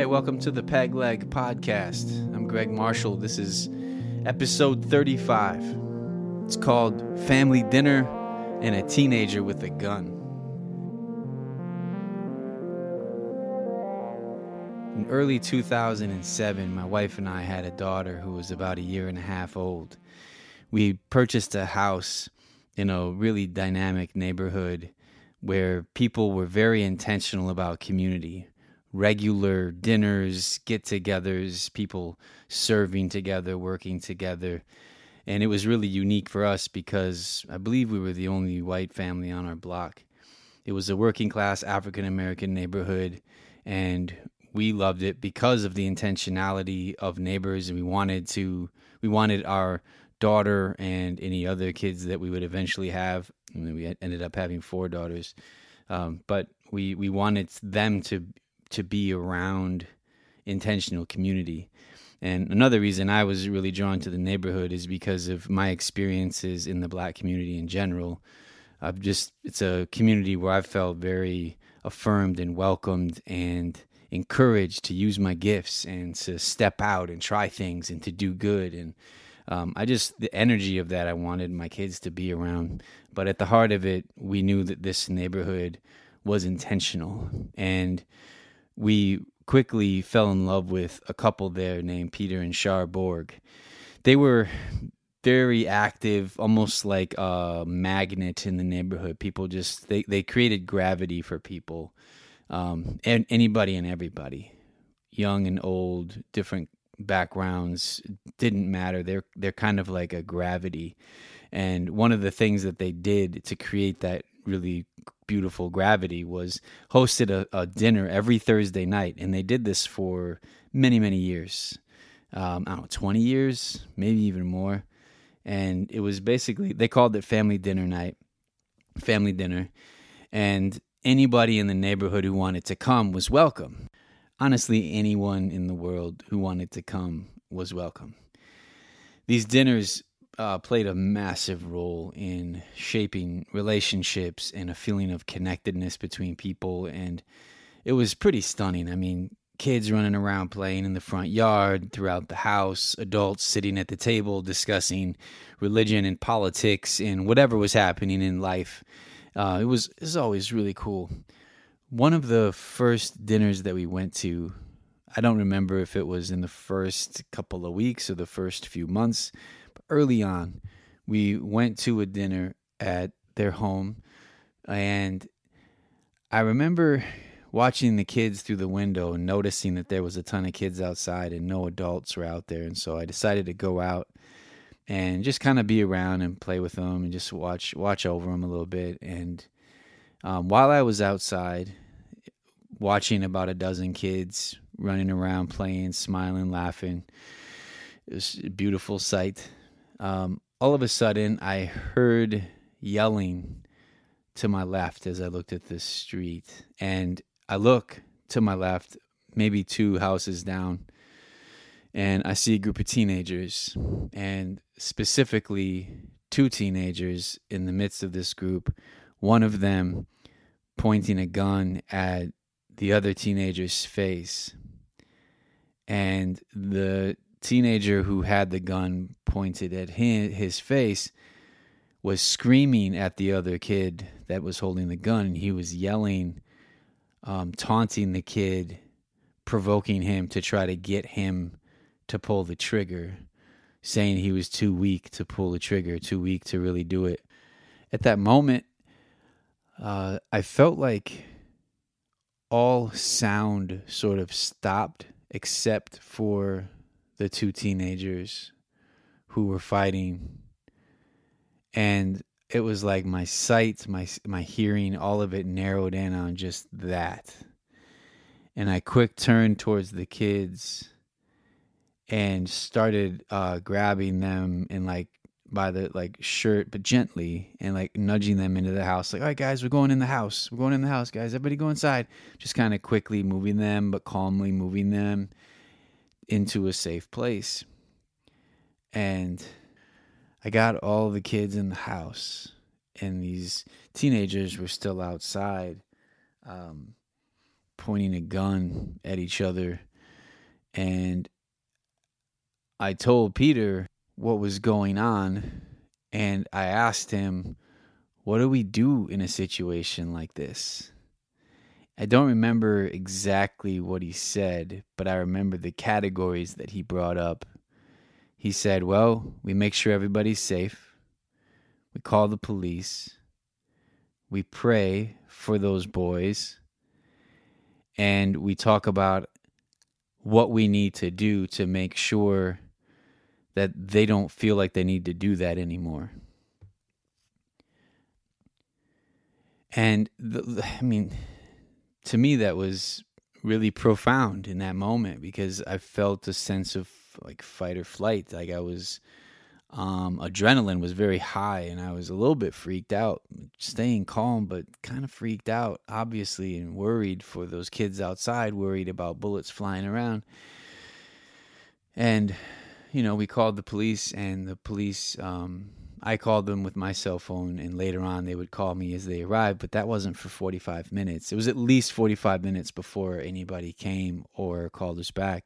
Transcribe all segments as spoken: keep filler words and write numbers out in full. Hey, welcome to the Peg Leg Podcast. I'm Greg Marshall. This is episode thirty-five. It's called Family Dinner and a Teenager with a Gun. In early two thousand seven, my wife and I had a daughter who was about a year and a half old. We purchased a house in a really dynamic neighborhood where people were very intentional about community. Regular dinners, get-togethers, people serving together, working together. And it was really unique for us because I believe we were the only white family on our block. It was a working-class African-American neighborhood, and we loved it because of the intentionality of neighbors, and we wanted to, we wanted our daughter and any other kids that we would eventually have, and then we ended up having four daughters, um, but we, we wanted them to to be around intentional community. And another reason I was really drawn to the neighborhood is because of my experiences in the Black community in general. I've just, it's a community where I felt very affirmed and welcomed and encouraged to use my gifts and to step out and try things and to do good. And um, I just, the energy of that I wanted my kids to be around. But at the heart of it, we knew that this neighborhood was intentional, and we quickly fell in love with a couple there named Peter and Char Borg. They were very active, almost like a magnet in the neighborhood. People just, they, they created gravity for people, um, and anybody and everybody, young and old, different backgrounds, didn't matter. They're, they're kind of like a gravity. And one of the things that they did to create that really beautiful gravity was hosted a, a dinner every Thursday night, and they did this for many, many years. Um, I don't know, twenty years, maybe even more. And it was basically, they called it family dinner night, family dinner, and anybody in the neighborhood who wanted to come was welcome. Honestly, anyone in the world who wanted to come was welcome. These dinners Uh, played a massive role in shaping relationships and a feeling of connectedness between people, and it was pretty stunning. I mean, kids running around playing in the front yard, throughout the house, adults sitting at the table discussing religion and politics and whatever was happening in life. Uh, it was, it was always really cool. One of the first dinners that we went to, I don't remember if it was in the first couple of weeks or the first few months, early on, we went to a dinner at their home, and I remember watching the kids through the window and noticing that there was a ton of kids outside and no adults were out there, and so I decided to go out and just kind of be around and play with them and just watch watch over them a little bit. And um, while I was outside, watching about a dozen kids running around, playing, smiling, laughing, it was a beautiful sight. Um, all of a sudden, I heard yelling to my left as I looked at this street. And I look to my left, maybe two houses down, and I see a group of teenagers, and specifically two teenagers in the midst of this group, one of them pointing a gun at the other teenager's face. And the teenager who had the gun pointed at him, his face, was screaming at the other kid that was holding the gun, and he was yelling, um, taunting the kid, provoking him to try to get him to pull the trigger, saying he was too weak to pull the trigger, too weak to really do it. At that moment, uh, I felt like all sound sort of stopped except for the two teenagers who were fighting. And it was like my sight, my my hearing, all of it narrowed in on just that. And I quick turned towards the kids and started uh, grabbing them and like by the like shirt, but gently, and like nudging them into the house. Like, all right, guys, we're going in the house. We're going in the house, guys. Everybody go inside. Just kind of quickly moving them, but calmly moving them into a safe place. And I got all the kids in the house, and these teenagers were still outside, um, pointing a gun at each other And I told Peter what was going on, and I asked him, what do we do in a situation like this? I don't remember exactly what he said, but I remember the categories that he brought up. He said, well, we make sure everybody's safe. We call the police. We pray for those boys. And we talk about what we need to do to make sure that they don't feel like they need to do that anymore. And, the, I mean, to me that was really profound in that moment, because I felt a sense of like fight or flight. Like I was, um, adrenaline was very high, and I was a little bit freaked out, staying calm, but kind of freaked out, obviously, and worried for those kids outside, worried about bullets flying around. And, you know, we called the police, and the police, um, I called them with my cell phone, and later on they would call me as they arrived, but that wasn't for forty-five minutes. It was at least forty-five minutes before anybody came or called us back.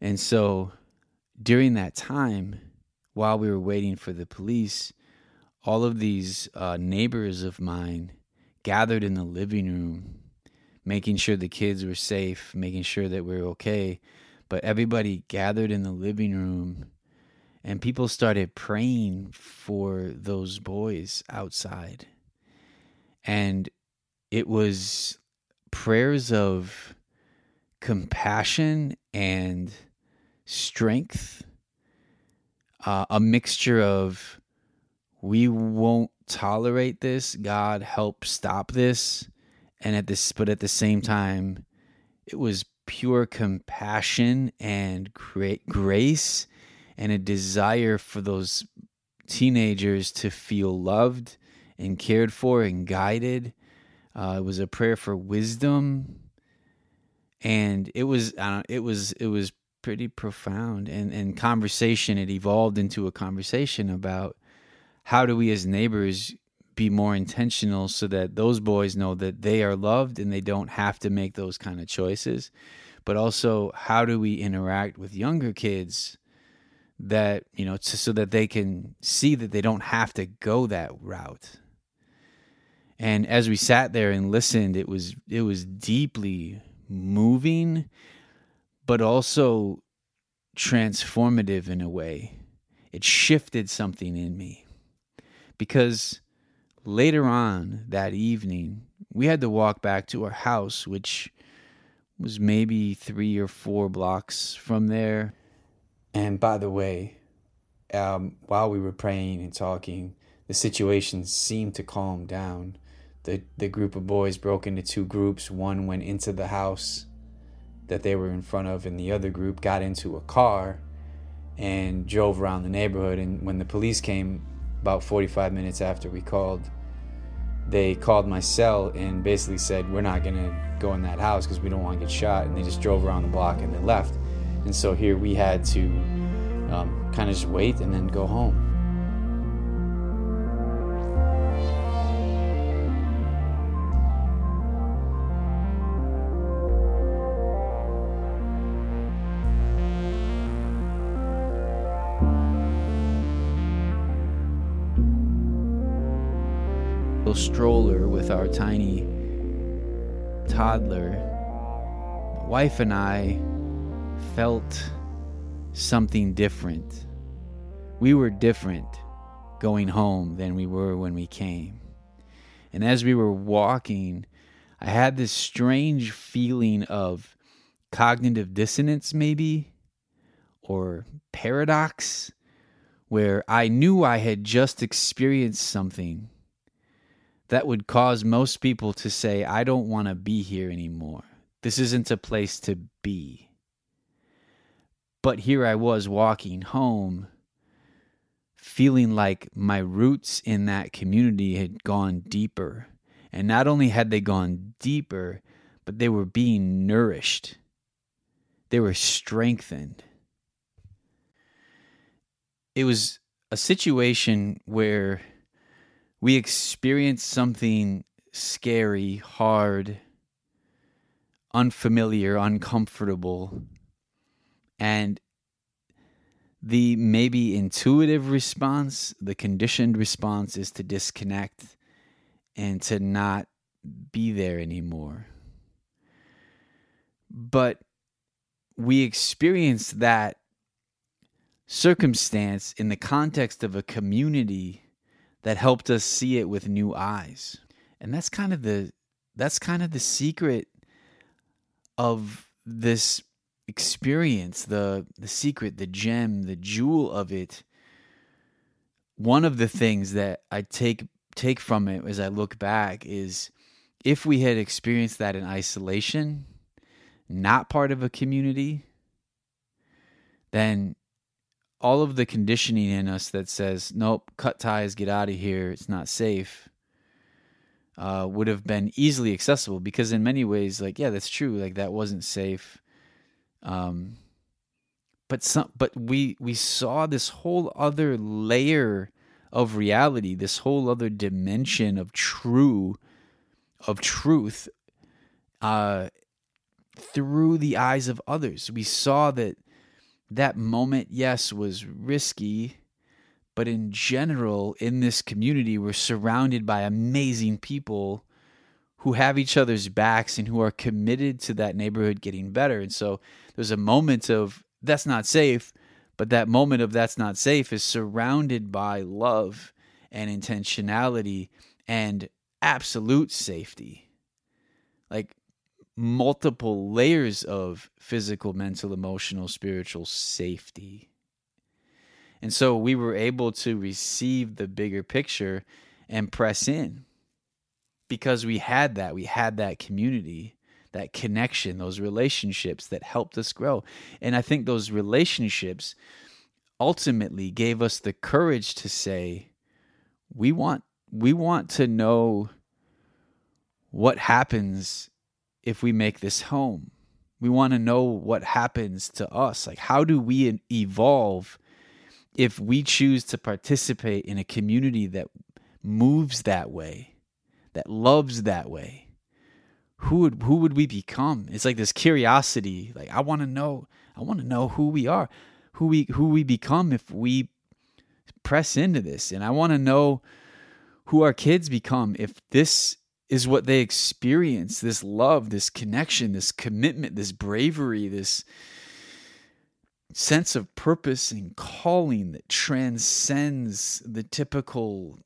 And so during that time, while we were waiting for the police, all of these uh, neighbors of mine gathered in the living room, making sure the kids were safe, making sure that we were okay. But everybody gathered in the living room, and people started praying for those boys outside. And it was prayers of compassion and strength, uh, a mixture of, we won't tolerate this, God help stop this, and at this, but at the same time, it was pure compassion and great grace and a desire for those teenagers to feel loved and cared for and guided. Uh, it was a prayer for wisdom, and it was uh, it was it was pretty profound. And and conversation, it evolved into a conversation about how do we as neighbors be more intentional so that those boys know that they are loved and they don't have to make those kind of choices, but also how do we interact with younger kids, that, you know, so that they can see that they don't have to go that route. And as we sat there and listened, it was it was deeply moving, but also transformative in a way. It shifted something in me, because later on that evening, we had to walk back to our house, which was maybe three or four blocks from there. And by the way, um, while we were praying and talking, the situation seemed to calm down. The the group of boys broke into two groups. One went into the house that they were in front of, and the other group got into a car and drove around the neighborhood. And when the police came, about forty-five minutes after we called, they called my cell and basically said, we're not going to go in that house because we don't want to get shot. And they just drove around the block and they left. And so here we had to um, kind of just wait and then go home. Little stroller with our tiny toddler, my wife and I felt something different. We were different going home than we were when we came. And as we were walking, I had this strange feeling of cognitive dissonance, maybe, or paradox, where I knew I had just experienced something that would cause most people to say, I don't want to be here anymore. This isn't a place to be. But here I was walking home, feeling like my roots in that community had gone deeper. And not only had they gone deeper, but they were being nourished. They were strengthened. It was a situation where we experienced something scary, hard, unfamiliar, uncomfortable, And the maybe intuitive response, the conditioned response, is to disconnect and to not be there anymore. But we experience that circumstance in the context of a community that helped us see it with new eyes. And that's kind of the that's kind of the secret of this experience, the the secret, the gem, the jewel of it. One of the things that I take take from it as I look back is, if we had experienced that in isolation, not part of a community, then all of the conditioning in us that says, nope, cut ties, get out of here, it's not safe, uh, would have been easily accessible. Because in many ways, like, yeah, that's true, like, that wasn't safe. Um, but some, but we we saw this whole other layer of reality, this whole other dimension of true, of truth, uh, through the eyes of others. We saw that that moment, yes, was risky, but in general, in this community, we're surrounded by amazing people who have each other's backs and who are committed to that neighborhood getting better. And so there's a moment of that's not safe, but that moment of that's not safe is surrounded by love and intentionality and absolute safety. Like multiple layers of physical, mental, emotional, spiritual safety. And so we were able to receive the bigger picture and press in. Because we had that, we had that community, that connection, those relationships that helped us grow. And I think those relationships ultimately gave us the courage to say, we want, we want to know what happens if we make this home. We want to know what happens to us. Like, how do we evolve if we choose to participate in a community that moves that way, that loves that way? Who would who would we become? It's like this curiosity. Like, I want to know. I want to know who we are, who we who we become if we press into this. And I want to know who our kids become if this is what they experience: this love, this connection, this commitment, this bravery, this sense of purpose and calling that transcends the typical,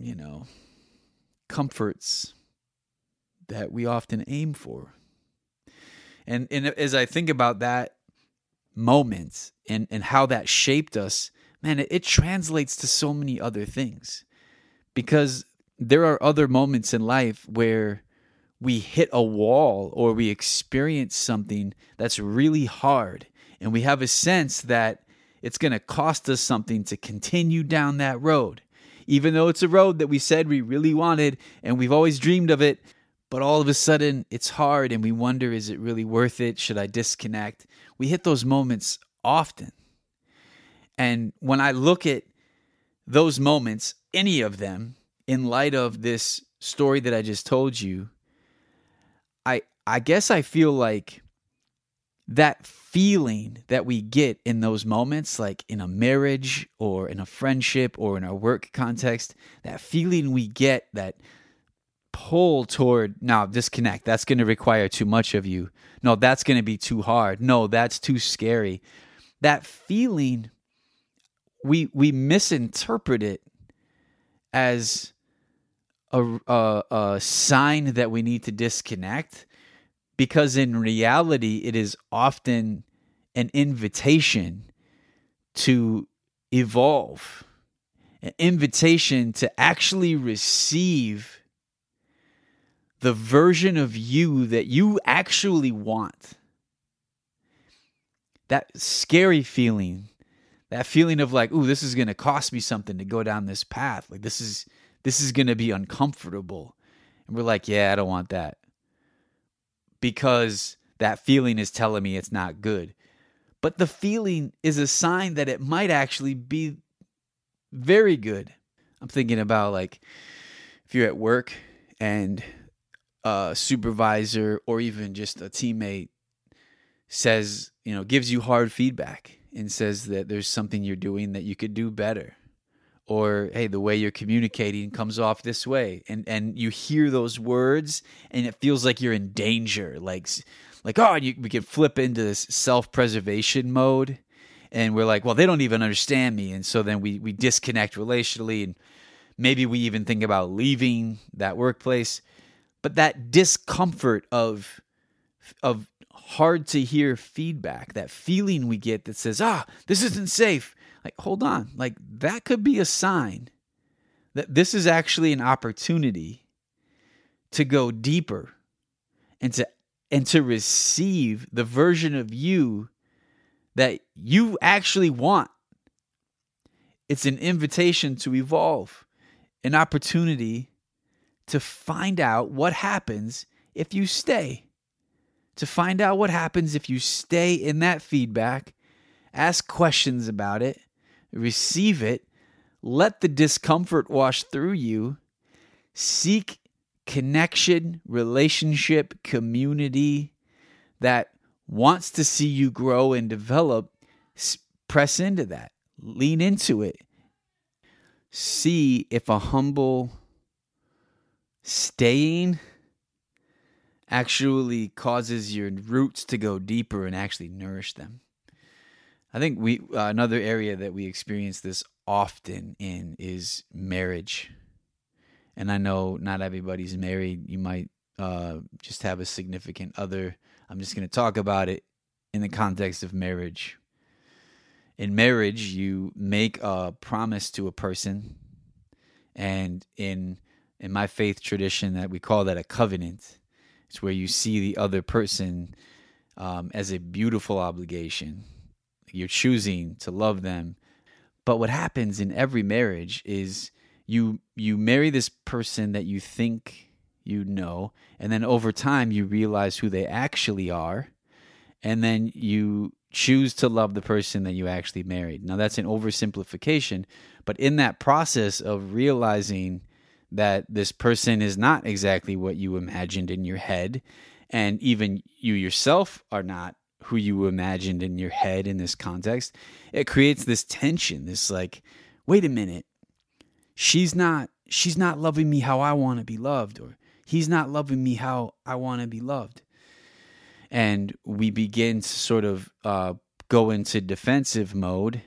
you know, comforts that we often aim for. And, and as I think about that moment and, and how that shaped us, man, it, it translates to so many other things, because there are other moments in life where we hit a wall or we experience something that's really hard, and we have a sense that it's going to cost us something to continue down that road. Even though it's a road that we said we really wanted and we've always dreamed of it, but all of a sudden it's hard and we wonder, is it really worth it? Should I disconnect? We hit those moments often. And when I look at those moments, any of them, in light of this story that I just told you, I I guess I feel like that feeling that we get in those moments, like in a marriage or in a friendship or in our work context, that feeling we get, that pull toward, no, disconnect, that's going to require too much of you. No, that's going to be too hard. No, that's too scary. That feeling, we we misinterpret it as a, a, a sign that we need to disconnect, because in reality, it is often an invitation to evolve, an invitation to actually receive the version of you that you actually want. That scary feeling, that feeling of like, ooh, this is going to cost me something to go down this path. Like, this is, this is going to be uncomfortable. And we're like, yeah, I don't want that, because that feeling is telling me it's not good. But the feeling is a sign that it might actually be very good. I'm thinking about, like, if you're at work and a supervisor or even just a teammate says, you know, gives you hard feedback and says that there's something you're doing that you could do better, or, hey, the way you're communicating comes off this way. And, and you hear those words and it feels like you're in danger. Like, like, oh, and you, we could flip into this self-preservation mode. And we're like, well, they don't even understand me. And so then we, we disconnect relationally. And maybe we even think about leaving that workplace. But that discomfort of, of hard to hear feedback, that feeling we get that says, ah, this isn't safe. Like, hold on, like that could be a sign that this is actually an opportunity to go deeper and to and to receive the version of you that you actually want. It's an invitation to evolve, an opportunity to find out what happens if you stay, to find out what happens if you stay in that feedback, ask questions about it, receive it, let the discomfort wash through you, seek connection, relationship, community that wants to see you grow and develop. Press into that, lean into it. See if a humble staying actually causes your roots to go deeper and actually nourish them. I think we uh, another area that we experience this often in is marriage. And I know not everybody's married. You might uh, just have a significant other. I'm just going to talk about it in the context of marriage. In marriage, you make a promise to a person. And in in my faith tradition, that we call that a covenant. It's where you see the other person um, as a beautiful obligation. You're choosing to love them. But what happens in every marriage is you you marry this person that you think you know, and then over time you realize who they actually are, and then you choose to love the person that you actually married. Now, that's an oversimplification, but in that process of realizing that this person is not exactly what you imagined in your head, and even you yourself are not who you imagined in your head in this context, it creates this tension, this like, wait a minute, she's not she's not loving me how I want to be loved, or he's not loving me how I want to be loved. And we begin to sort of uh, go into defensive mode,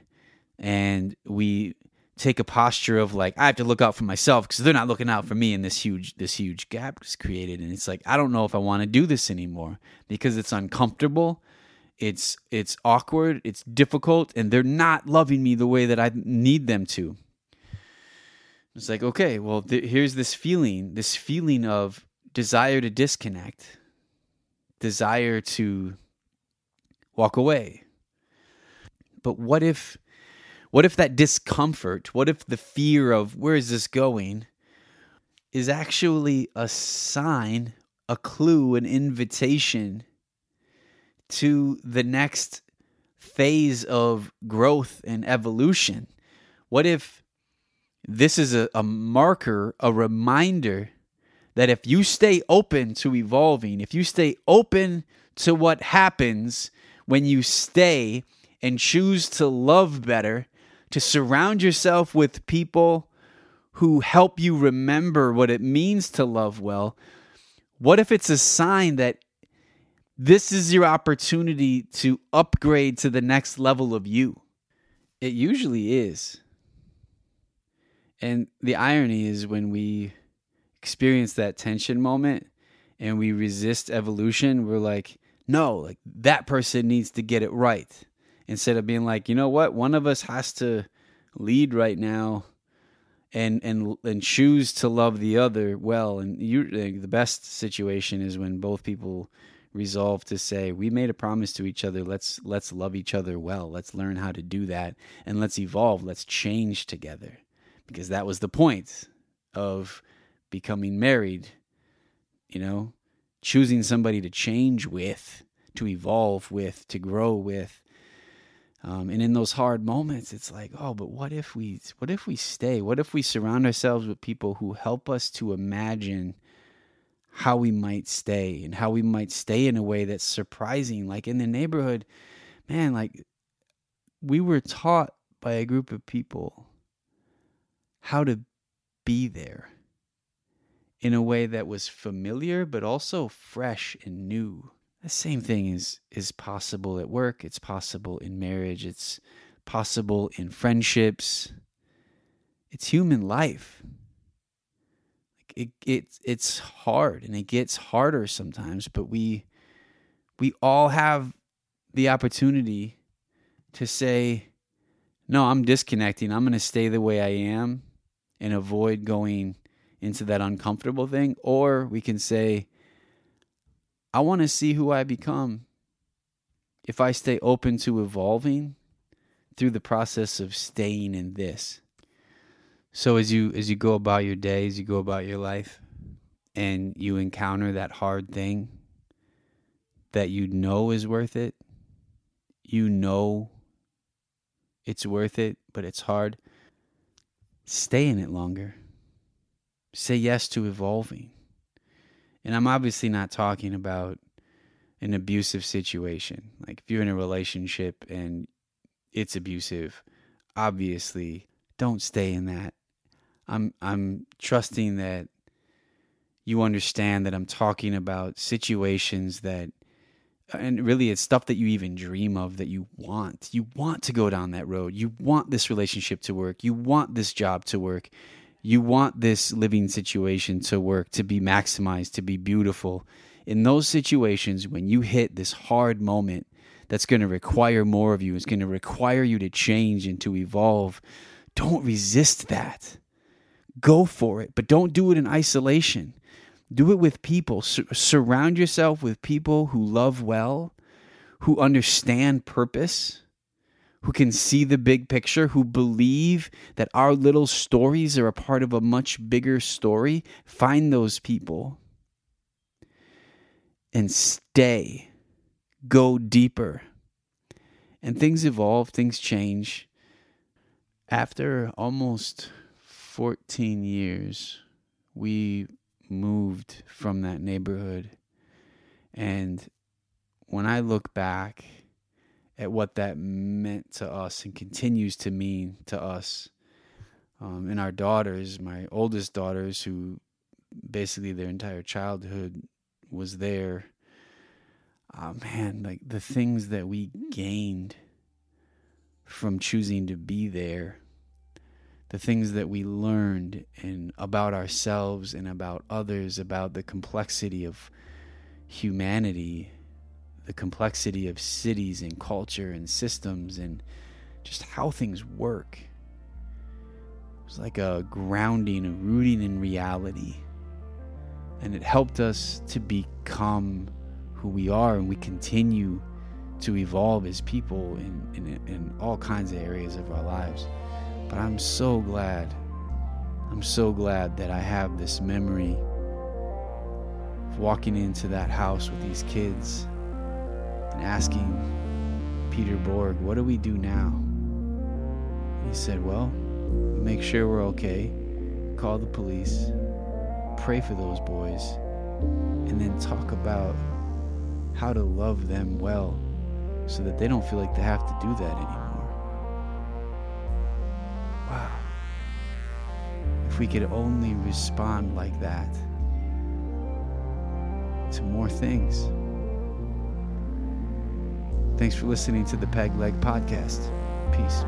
and we take a posture of like, I have to look out for myself because they're not looking out for me, and this huge this huge gap is created. And it's like, I don't know if I want to do this anymore because it's uncomfortable. It's it's awkward, it's difficult, and they're not loving me the way that I need them to. It's like, okay, well, th- here's this feeling, this feeling of desire to disconnect, desire to walk away. But what if, what if that discomfort, what if the fear of where is this going is actually a sign, a clue, an invitation to the next phase of growth and evolution? What if this is a, a marker, a reminder that if you stay open to evolving, if you stay open to what happens when you stay and choose to love better, to surround yourself with people who help you remember what it means to love well, what if it's a sign that this is your opportunity to upgrade to the next level of you? It usually is. And the irony is when we experience that tension moment and we resist evolution, we're like, no, like that person needs to get it right. Instead of being like, you know what, one of us has to lead right now and and and choose to love the other well. And you, the best situation is when both people resolve to say, we made a promise to each other, let's let's love each other well, let's learn how to do that, and let's evolve, let's change together, because that was the point of becoming married, you know, choosing somebody to change with, to evolve with, to grow with. Um, and in those hard moments, it's like, oh, but what if we what if we stay? What if we surround ourselves with people who help us to imagine how we might stay and how we might stay in a way that's surprising. Like in the neighborhood, man, like we were taught by a group of people how to be there in a way that was familiar, but also fresh and new. The same thing is, is possible at work. It's possible in marriage. It's possible in friendships. It's human life. It, it it's hard, and it gets harder sometimes, but we we all have the opportunity to say, no, I'm disconnecting. I'm going to stay the way I am and avoid going into that uncomfortable thing. Or we can say, I want to see who I become if I stay open to evolving through the process of staying in this. So as you as you go about your day, as you go about your life, and you encounter that hard thing that you know is worth it, you know it's worth it, but it's hard, stay in it longer. Say yes to evolving. And I'm obviously not talking about an abusive situation. Like if you're in a relationship and it's abusive, obviously don't stay in that. I'm I'm trusting that you understand that I'm talking about situations that, and really it's stuff that you even dream of, that you want. You want to go down that road. You want this relationship to work. You want this job to work. You want this living situation to work, to be maximized, to be beautiful. In those situations, when you hit this hard moment that's going to require more of you, it's going to require you to change and to evolve, don't resist that. Go for it, but don't do it in isolation. Do it with people. Sur- surround yourself with people who love well, who understand purpose, who can see the big picture, who believe that our little stories are a part of a much bigger story. Find those people and stay. Go deeper. And things evolve, things change. After almost fourteen years, we moved from that neighborhood. And when I look back at what that meant to us and continues to mean to us, um, and our daughters, my oldest daughters, who basically their entire childhood was there, oh man, like the things that we gained from choosing to be there, the things that we learned and about ourselves and about others, about the complexity of humanity, the complexity of cities and culture and systems and just how things work. It was like a grounding, a rooting in reality. And it helped us to become who we are, and we continue to evolve as people in, in, in all kinds of areas of our lives. But I'm so glad, I'm so glad that I have this memory of walking into that house with these kids and asking Peter Borg, what do we do now? And he said, well, make sure we're okay, call the police, pray for those boys, and then talk about how to love them well so that they don't feel like they have to do that anymore. Wow. If we could only respond like that to more things. Thanks for listening to the Peg Leg Podcast. Peace.